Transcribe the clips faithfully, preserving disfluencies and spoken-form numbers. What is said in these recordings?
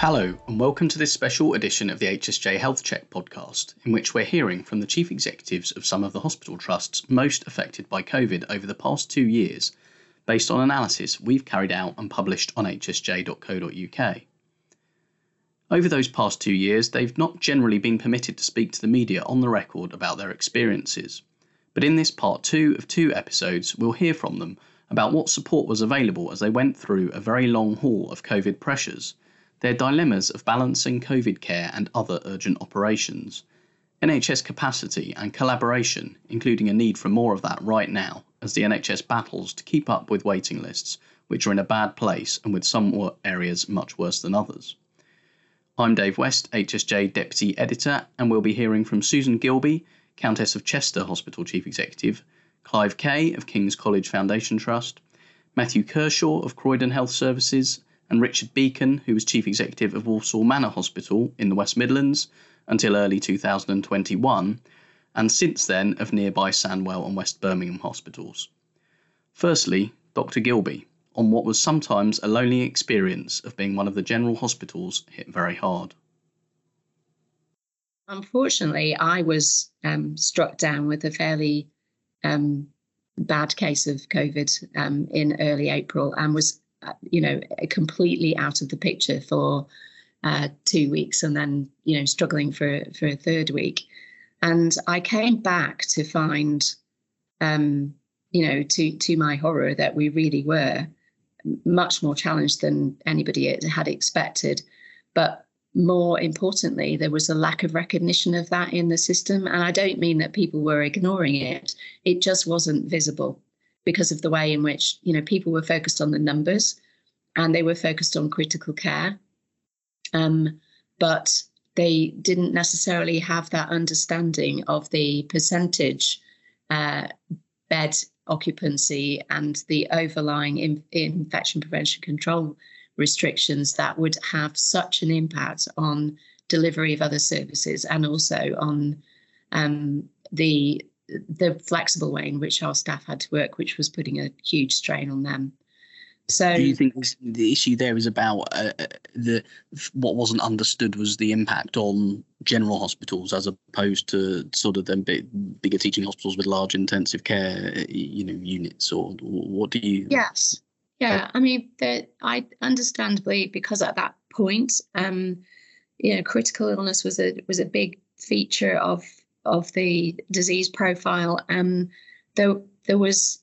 Hello and welcome to this special edition of the H S J Health Check podcast, in which we're hearing from the chief executives of some of the hospital trusts most affected by COVID over the past two years, based on analysis we've carried out and published on h s j dot co dot u k. Over those past two years, they've not generally been permitted to speak to the media on the record about their experiences, but in this part two of two episodes, we'll hear from them about what support was available as they went through a very long haul of COVID pressures, their dilemmas of balancing COVID care and other urgent operations, N H S capacity and collaboration, including a need for more of that right now, as the N H S battles to keep up with waiting lists, which are in a bad place and with some areas much worse than others. I'm Dave West, H S J Deputy Editor, and we'll be hearing from Susan Gilby, Countess of Chester Hospital Chief Executive, Clive Kay of King's College Foundation Trust, Matthew Kershaw of Croydon Health Services, and Richard Beacon, who was Chief Executive of Walsall Manor Hospital in the West Midlands until early two thousand twenty-one, and since then of nearby Sandwell and West Birmingham hospitals. Firstly, Doctor Gilby, on what was sometimes a lonely experience of being one of the general hospitals hit very hard. Unfortunately, I was um, struck down with a fairly um, bad case of COVID um, in early April and was you know, completely out of the picture for uh, two weeks and then, you know, struggling for, for a third week. And I came back to find, um, you know, to, to my horror that we really were much more challenged than anybody had expected. But more importantly, there was a lack of recognition of that in the system. And I don't mean that people were ignoring it. It just wasn't visible, because of the way in which, you know, people were focused on the numbers and they were focused on critical care. Um, but they didn't necessarily have that understanding of the percentage uh, bed occupancy and the overlying in, infection prevention control restrictions that would have such an impact on delivery of other services and also on um, the the flexible way in which our staff had to work, which was putting a huge strain on them. So do you think the issue there is about uh, the what wasn't understood was the impact on general hospitals as opposed to sort of them big, bigger teaching hospitals with large intensive care, you know, units? Or what do you? Yes. Yeah. I mean, the, I understandably, because at that point, um, you know, critical illness was a was a big feature of of the disease profile, and um, there, there was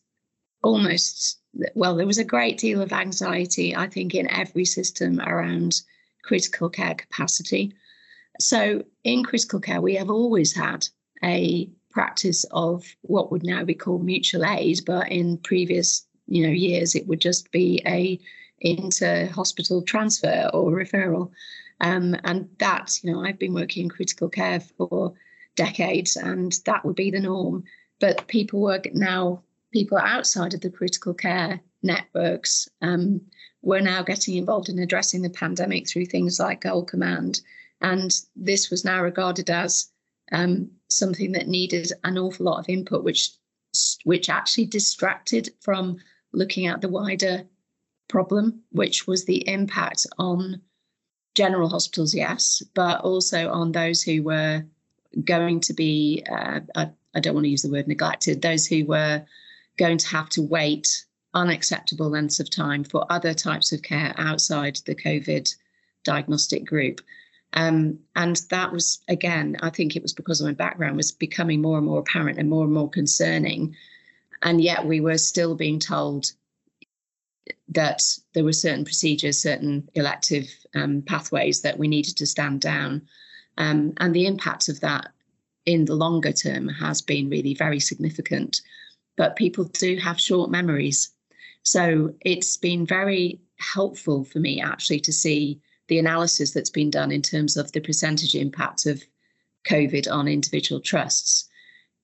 almost, well, there was a great deal of anxiety, I think, in every system around critical care capacity. So in critical care, we have always had a practice of what would now be called mutual aid, but in previous, you know, years, it would just be a inter-hospital transfer or referral. Um, and that, you know, I've been working in critical care for decades, and that would be the norm. But people work now, people outside of the critical care networks, um, were now getting involved in addressing the pandemic through things like Gold Command. And this was now regarded as um, something that needed an awful lot of input, which, which actually distracted from looking at the wider problem, which was the impact on general hospitals, yes, but also on those who were going to be, uh, I, I don't want to use the word neglected, those who were going to have to wait unacceptable lengths of time for other types of care outside the COVID diagnostic group. Um, and that was, again, I think it was because of my background, was becoming more and more apparent and more and more concerning. And yet we were still being told that there were certain procedures, certain elective um, pathways that we needed to stand down. Um, and the impact of that in the longer term has been really very significant. But people do have short memories. So it's been very helpful for me actually to see the analysis that's been done in terms of the percentage impact of COVID on individual trusts,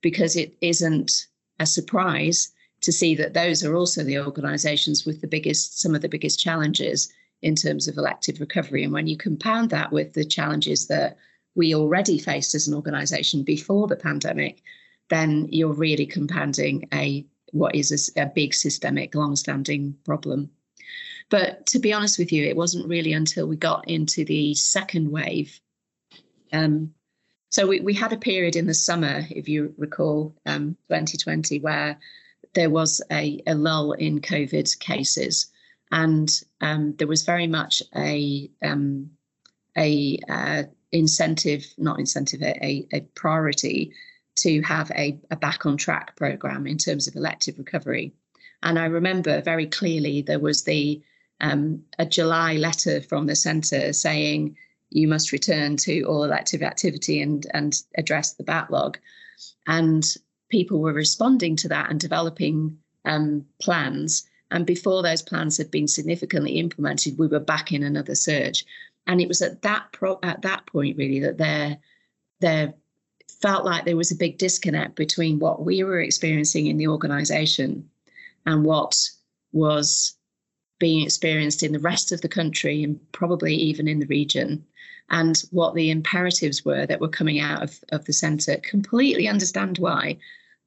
because it isn't a surprise to see that those are also the organisations with the biggest, some of the biggest challenges in terms of elective recovery. And when you compound that with the challenges that we already faced as an organisation before the pandemic, then you're really compounding a what is a, a big systemic, long-standing problem. But to be honest with you, it wasn't really until we got into the second wave. Um, so we, we had a period in the summer, if you recall, um, twenty twenty, where there was a, a lull in COVID cases. And um, there was very much a um, a uh, incentive, not incentive, a, a priority to have a, a back on track programme in terms of elective recovery. And I remember very clearly there was the um, a July letter from the centre saying you must return to all elective activity and and address the backlog. And people were responding to that and developing um, plans. And before those plans had been significantly implemented, we were back in another surge. And it was at that pro at that point, really, that there, there felt like there was a big disconnect between what we were experiencing in the organisation and what was being experienced in the rest of the country and probably even in the region, and what the imperatives were that were coming out of, of the centre. Completely understand why,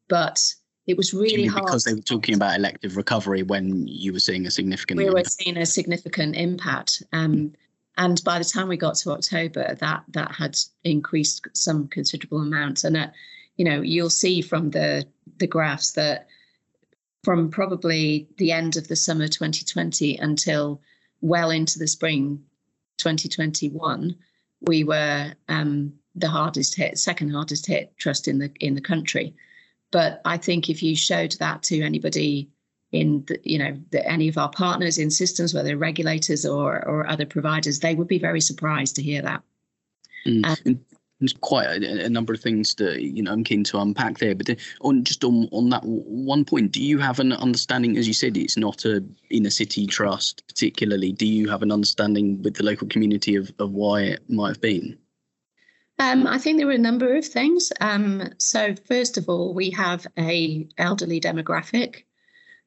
but it was really hard. Because they were talking about elective recovery when you were seeing a significant impact. We were seeing a significant impact. Um, and by the time we got to October, that that had increased some considerable amount. And, uh, you know, you'll see from the, the graphs that from probably the end of the summer twenty twenty until well into the spring twenty twenty-one, we were um, the hardest hit, second hardest hit trust in the in the country. But I think if you showed that to anybody in, the, you know, the, any of our partners in systems, whether regulators or or other providers, they would be very surprised to hear that. Mm. Um, There's quite a, a number of things that, you know, I'm keen to unpack there. But on just on, on that one point, do you have an understanding, as you said, it's not a inner city trust particularly. Do you have an understanding with the local community of, of why it might have been? Um, I think there were a number of things. Um, so, first of all, we have an elderly demographic.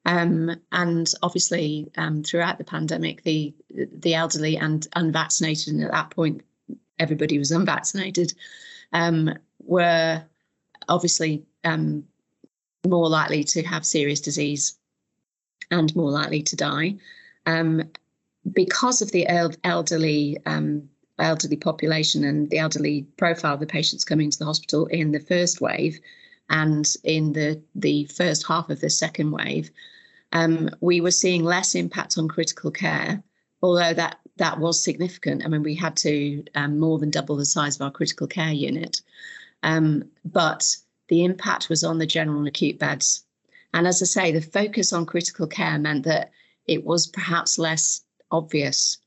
Um, and obviously, um, throughout the pandemic, the the elderly and unvaccinated, and at that point, everybody was unvaccinated, um, were obviously um, more likely to have serious disease and more likely to die. Um, because of the elderly um, elderly population and the elderly profile of the patients coming to the hospital in the first wave and in the, the first half of the second wave, um, we were seeing less impact on critical care, although that that was significant. I mean, we had to um, more than double the size of our critical care unit. Um, but the impact was on the general and acute beds. And as I say, the focus on critical care meant that it was perhaps less obvious.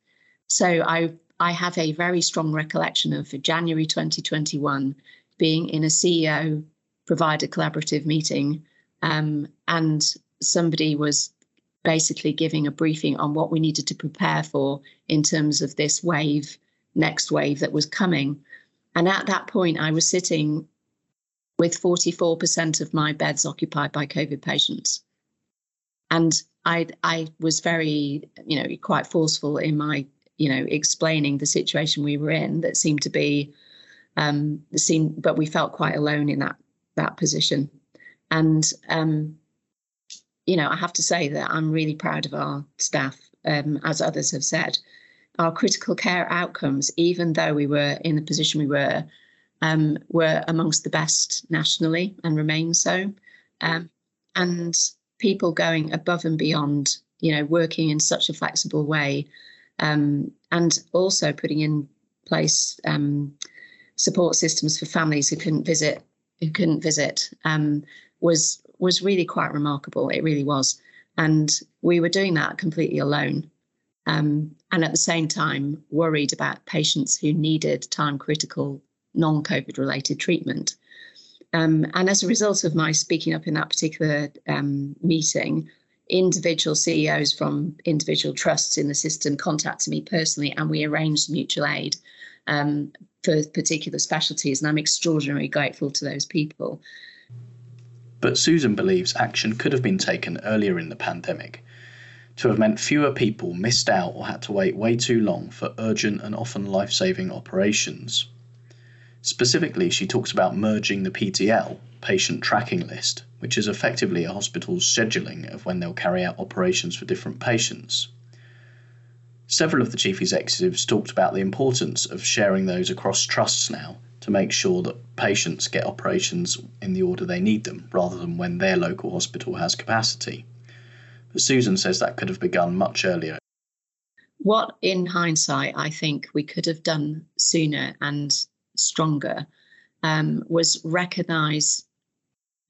So I, I have a very strong recollection of January twenty twenty-one being in a C E O provider collaborative meeting, um, and somebody was basically giving a briefing on what we needed to prepare for in terms of this wave, next wave that was coming. And at that point, I was sitting with forty-four percent of my beds occupied by COVID patients. And I, I was very, you know, quite forceful in my, you know, explaining the situation we were in that seemed to be, um, seemed, but we felt quite alone in that, that position. And, um, you know, I have to say that I'm really proud of our staff, um, as others have said. Our critical care outcomes, even though we were in the position we were, um, were amongst the best nationally and remain so. Um, and people going above and beyond, you know, working in such a flexible way, um, and also putting in place um, support systems for families who couldn't visit, who couldn't visit, um, was was really quite remarkable. It really was. And we were doing that completely alone. Um, and at the same time, worried about patients who needed time critical, non-COVID related treatment. Um, and as a result of my speaking up in that particular um, meeting, individual C E Os from individual trusts in the system contacted me personally, and we arranged mutual aid um, for particular specialties. And I'm extraordinarily grateful to those people. But Susan believes action could have been taken earlier in the pandemic to have meant fewer people missed out or had to wait way too long for urgent and often life-saving operations. Specifically, she talks about merging the P T L, patient tracking list, which is effectively a hospital's scheduling of when they'll carry out operations for different patients. Several of the chief executives talked about the importance of sharing those across trusts now to make sure that patients get operations in the order they need them, rather than when their local hospital has capacity. But Susan says that could have begun much earlier. What, in hindsight, I think we could have done sooner and stronger um, was recognise,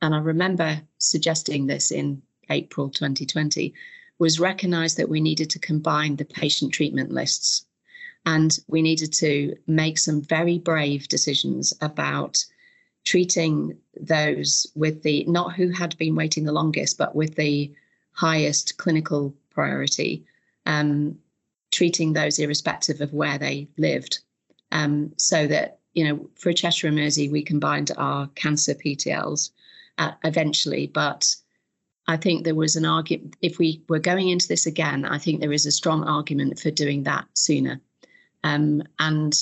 and I remember suggesting this in April twenty twenty, was recognised that we needed to combine the patient treatment lists, and we needed to make some very brave decisions about treating those with the, not who had been waiting the longest, but with the highest clinical priority, um, treating those irrespective of where they lived. Um, so that, you know, for Cheshire and Mersey, we combined our cancer P T Ls uh, eventually, but I think there was an argument, if we were going into this again, I think there is a strong argument for doing that sooner. Um, and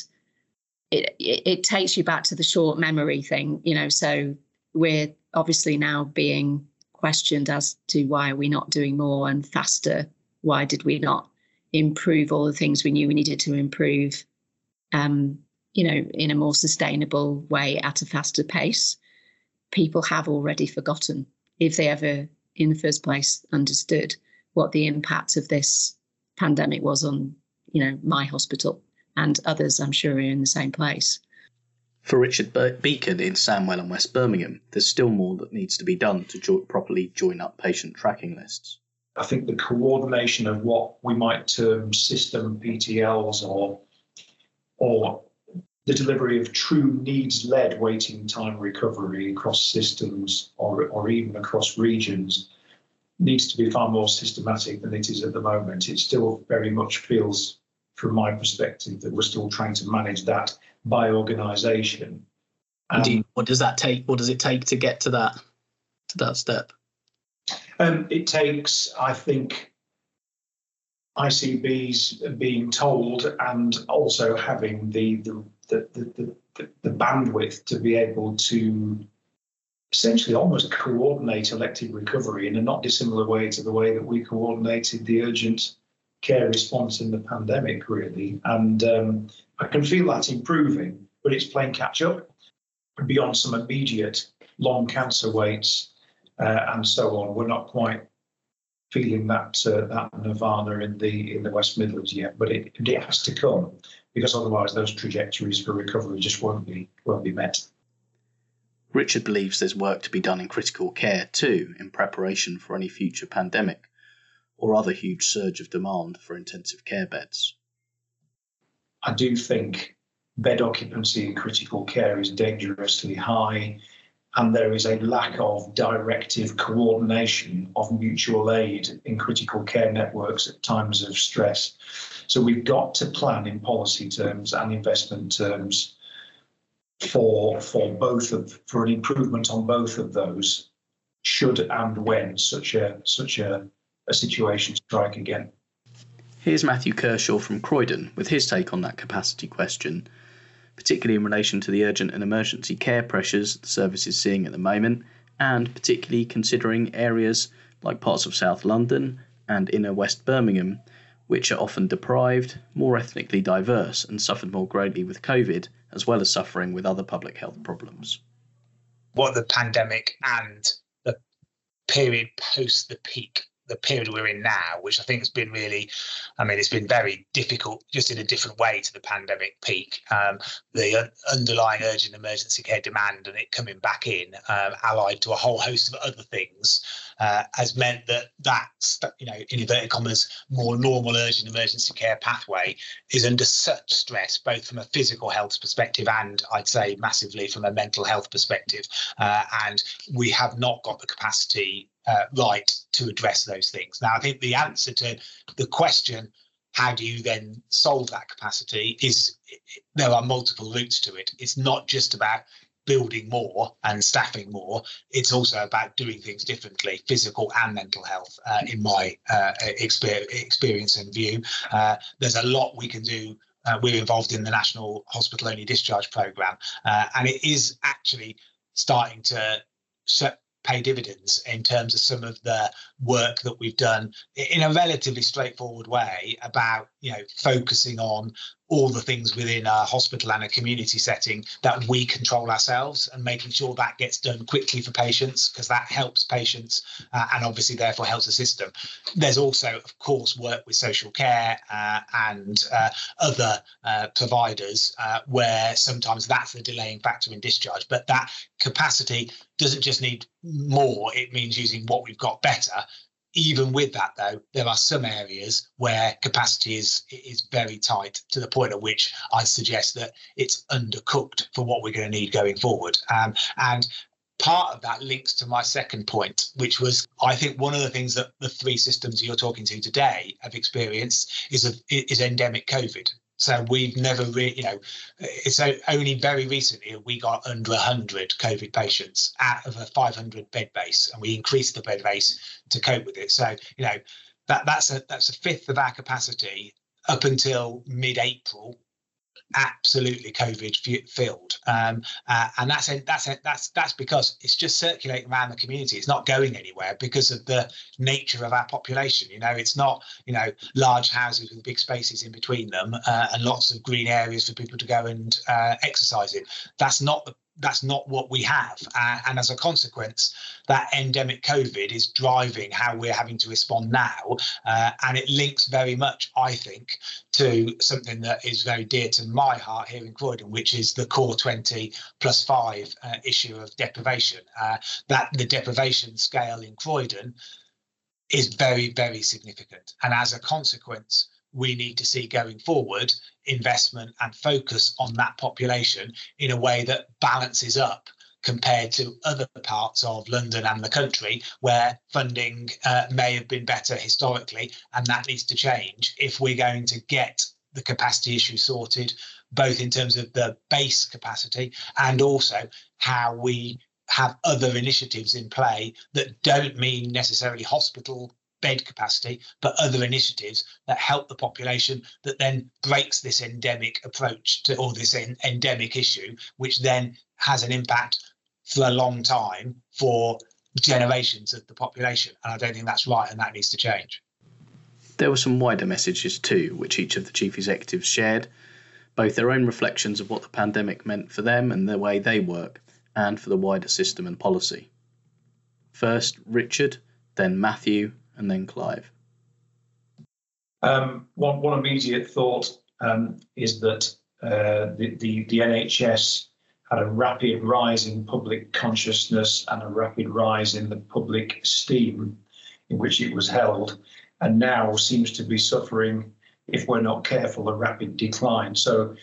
it, it, it takes you back to the short memory thing, you know, so we're obviously now being questioned as to why are we not doing more and faster? Why did we not improve all the things we knew we needed to improve, um, you know, in a more sustainable way at a faster pace? People have already forgotten, if they ever in the first place understood, what the impact of this pandemic was on, you know, my hospital and others, I'm sure, are in the same place. For Richard Beacon in Sandwell and West Birmingham, there's still more that needs to be done to jo- properly join up patient tracking lists. I think the coordination of what we might term system P T Ls or, or the delivery of true needs-led waiting time recovery across systems or, or even across regions needs to be far more systematic than it is at the moment. It still very much feels, from my perspective, that we're still trying to manage that by organisation. Um, Indeed. What does that take? What does it take to get to that to that step? Um, it takes, I think, I C Bs being told and also having the the the the, the, the bandwidth to be able to essentially almost coordinate elective recovery in a not dissimilar way to the way that we coordinated the urgent care response in the pandemic, really. And um, I can feel that improving, but it's playing catch up beyond some immediate long cancer waits uh, and so on. We're not quite feeling that uh, that nirvana in the in the West Midlands yet, but it, it has to come, because otherwise those trajectories for recovery just won't be won't be met. Richard believes there's work to be done in critical care too, in preparation for any future pandemic or other huge surge of demand for intensive care beds. I do think bed occupancy in critical care is dangerously high, and there is a lack of directive coordination of mutual aid in critical care networks at times of stress. So we've got to plan in policy terms and investment terms for for both of for an improvement on both of those, should and when such a such a, a situation strike again. Here's Matthew Kershaw from Croydon with his take on that capacity question, particularly in relation to the urgent and emergency care pressures the service is seeing at the moment, and particularly considering areas like parts of South London and inner West Birmingham, which are often deprived, more ethnically diverse, and suffered more greatly with COVID, as well as suffering with other public health problems. What the pandemic and the period post the peak, the period we're in now, which I think has been really, I mean, it's been very difficult, just in a different way to the pandemic peak. Um, the un- underlying urgent emergency care demand and it coming back in, um, allied to a whole host of other things, uh, has meant that that, you know, in inverted commas, more normal urgent emergency care pathway is under such stress, both from a physical health perspective and, I'd say, massively from a mental health perspective. Uh, and we have not got the capacity Uh, right to address those things. Now, I think the answer to the question, how do you then solve that capacity, is there are multiple routes to it. It's not just about building more and staffing more. It's also about doing things differently, physical and mental health, uh, in my uh, experience and view. Uh, there's a lot we can do. Uh, we're involved in the National Hospital-Only Discharge Programme, uh, and it is actually starting to set, pay dividends in terms of some of the work that we've done in a relatively straightforward way about you know, focusing on all the things within our hospital and a community setting that we control ourselves, and making sure that gets done quickly for patients, because that helps patients uh, and obviously therefore helps the system. There's also, of course, work with social care uh, and uh, other uh, providers uh, where sometimes that's the delaying factor in discharge. But that capacity doesn't just need more, it means using what we've got better. Even with that, though, there are some areas where capacity is is very tight, to the point at which I suggest that it's undercooked for what we're going to need going forward. Um, and part of that links to my second point, which was, I think one of the things that the three systems you're talking to today have experienced is a, is endemic COVID. So we've never really, you know, it's only very recently we got under one hundred COVID patients out of a five hundred bed base, and we increased the bed base to cope with it. So, you know, that, that's a that's a fifth of our capacity up until mid-April. Absolutely COVID filled, um, uh, and that's that's that's that's because it's just circulating around the community. It's not going anywhere because of the nature of our population. You know, it's not you know large houses with big spaces in between them uh, and lots of green areas for people to go and uh, exercise in. That's not the That's not what we have. Uh, and as a consequence, that endemic COVID is driving how we're having to respond now. Uh, and it links very much, I think, to something that is very dear to my heart here in Croydon, which is the core twenty plus five uh, issue of deprivation. Uh, that the deprivation scale in Croydon is very, very significant. And as a consequence, we need to see going forward investment and focus on that population in a way that balances up compared to other parts of London and the country where funding uh, may have been better historically, and that needs to change if we're going to get the capacity issue sorted, both in terms of the base capacity and also how we have other initiatives in play that don't mean necessarily hospital bed capacity, but other initiatives that help the population, that then breaks this endemic approach to all this en endemic issue, which then has an impact for a long time for generations of the population. And I don't think that's right, and that needs to change. There were some wider messages too, which each of the chief executives shared, both their own reflections of what the pandemic meant for them and the way they work, and for the wider system and policy. First, Richard, then Matthew, and then Clive. Um, one, one immediate thought um, is that uh, the, the, the N H S had a rapid rise in public consciousness and a rapid rise in the public esteem in which it was held, and now seems to be suffering, if we're not careful, a rapid decline. So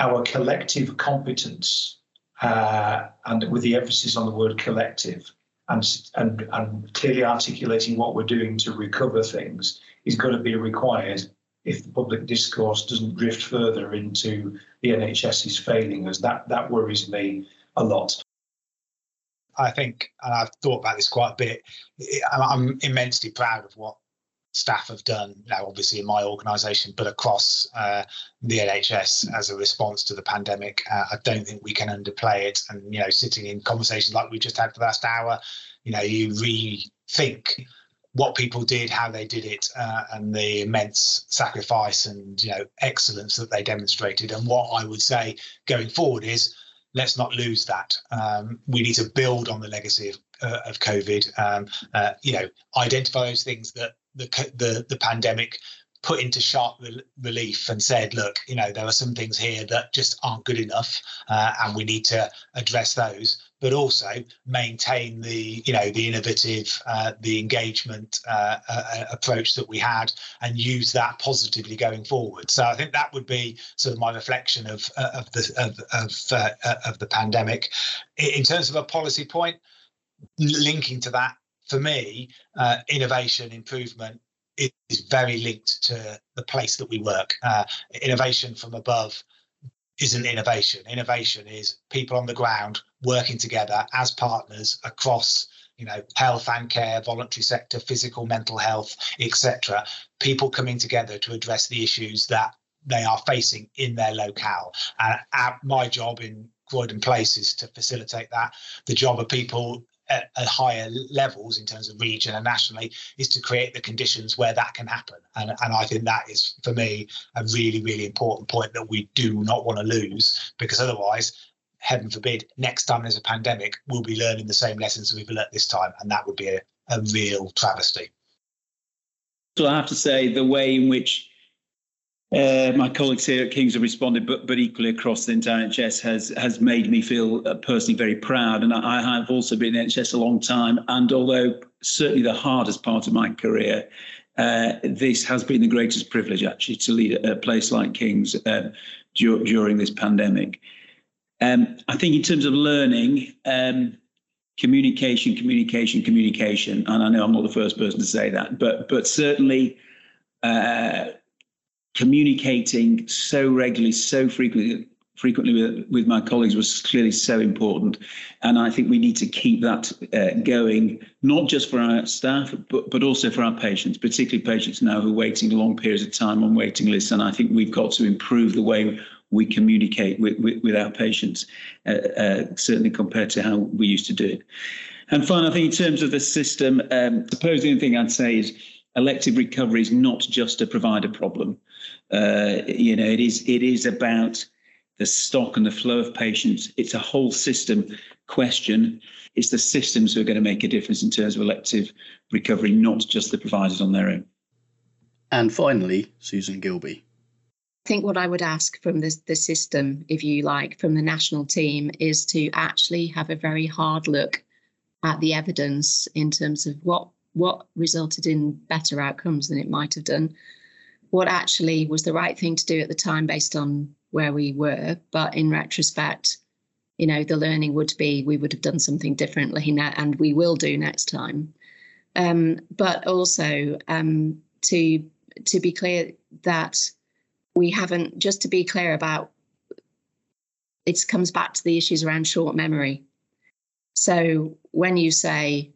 our collective competence, uh, and with the emphasis on the word collective, And, and, and clearly articulating what we're doing to recover things, is going to be required if the public discourse doesn't drift further into the N H S is failing us. That, that worries me a lot. I think, and I've thought about this quite a bit, I'm immensely proud of what staff have done now, obviously in my organisation, but across uh, the N H S as a response to the pandemic. Uh, I don't think we can underplay it. And, you know, sitting in conversations like we just had for the last hour, you know, you rethink what people did, how they did it, uh, and the immense sacrifice and, you know, excellence that they demonstrated. And what I would say going forward is, let's not lose that. Um, we need to build on the legacy of, uh, of COVID, um, uh, you know, identify those things that The, the the pandemic put into sharp rel relief and said, look, you know, there are some things here that just aren't good enough, uh, and we need to address those, but also maintain the, you know, the innovative, uh, the engagement uh, uh, approach that we had, and use that positively going forward. So I think that would be sort of my reflection of of the of of, uh, of the pandemic. In terms of a policy point, linking to that, for me, uh, innovation, improvement is very linked to the place that we work. Uh, innovation from above isn't innovation. Innovation is people on the ground working together as partners across, you know, health and care, voluntary sector, physical, mental health, et cetera. People coming together to address the issues that they are facing in their locale. And uh, my job in Croydon Place is to facilitate that. The job of people at, at higher levels in terms of region and nationally, is to create the conditions where that can happen. And, and I think that is, for me, a really, really important point that we do not want to lose, because otherwise, heaven forbid, next time there's a pandemic, we'll be learning the same lessons we've learnt this time, and that would be a, a real travesty. So I have to say, the way in which Uh, my colleagues here at King's have responded, but but equally across the entire N H S has has made me feel personally very proud. And I, I have also been in the N H S a long time, and although certainly the hardest part of my career, uh, this has been the greatest privilege actually to lead a place like King's uh, du during this pandemic. Um, I think in terms of learning, um, communication, communication, communication, and I know I'm not the first person to say that, but but certainly. Uh, Communicating so regularly, so frequently, frequently with, with my colleagues was clearly so important, and I think we need to keep that uh, going, not just for our staff, but but also for our patients, particularly patients now who are waiting long periods of time on waiting lists. And I think we've got to improve the way we communicate with with, with our patients, uh, uh, certainly compared to how we used to do it. And finally, I think in terms of the system, um, suppose the only thing I'd say is elective recovery is not just a provider problem. Uh, you know, it is it is about the stock and the flow of patients. It's a whole system question. It's the systems who are going to make a difference in terms of elective recovery, not just the providers on their own. And finally, Susan Gilby. I think what I would ask from the, the system, if you like, from the national team, is to actually have a very hard look at the evidence in terms of what, what resulted in better outcomes than it might have done, what actually was the right thing to do at the time based on where we were. But in retrospect, you know, the learning would be we would have done something differently now, and we will do next time. Um, but also um, to to be clear that we haven't, just to be clear about, it comes back to the issues around short memory. So when you say,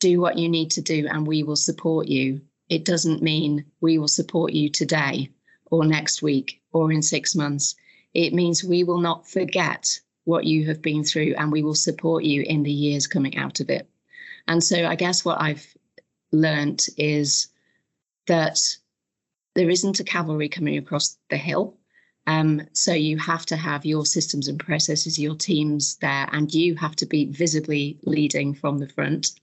do what you need to do and we will support you, it doesn't mean we will support you today or next week or in six months. It means we will not forget what you have been through, and we will support you in the years coming out of it. And so I guess what I've learnt is that there isn't a cavalry coming across the hill. Um, so you have to have your systems and processes, your teams there, and you have to be visibly leading from the front.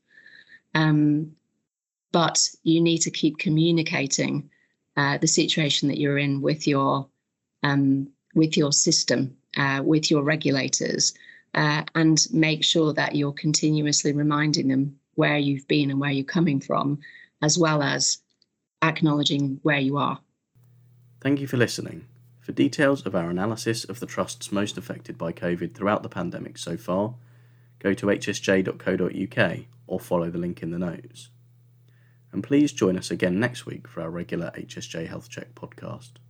Um, But you need to keep communicating uh, the situation that you're in with your um, with your system, uh, with your regulators, uh, and make sure that you're continuously reminding them where you've been and where you're coming from, as well as acknowledging where you are. Thank you for listening. For details of our analysis of the trusts most affected by COVID throughout the pandemic so far, go to h s j dot co dot u k or follow the link in the notes. And please join us again next week for our regular H S J Health Check podcast.